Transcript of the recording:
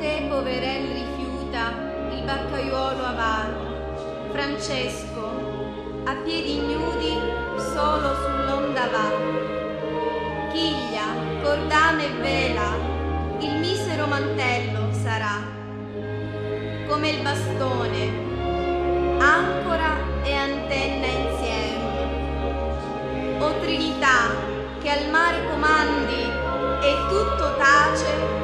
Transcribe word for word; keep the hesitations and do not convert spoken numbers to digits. te poverel rifiuta il barcaiuolo avaro, Francesco a piedi ignudi solo sull'onda va. Chiglia, cordame e vela, il misero mantello sarà, come il bastone, ancora e antenna insieme. O Trinità che al mare comandi e tutto tace,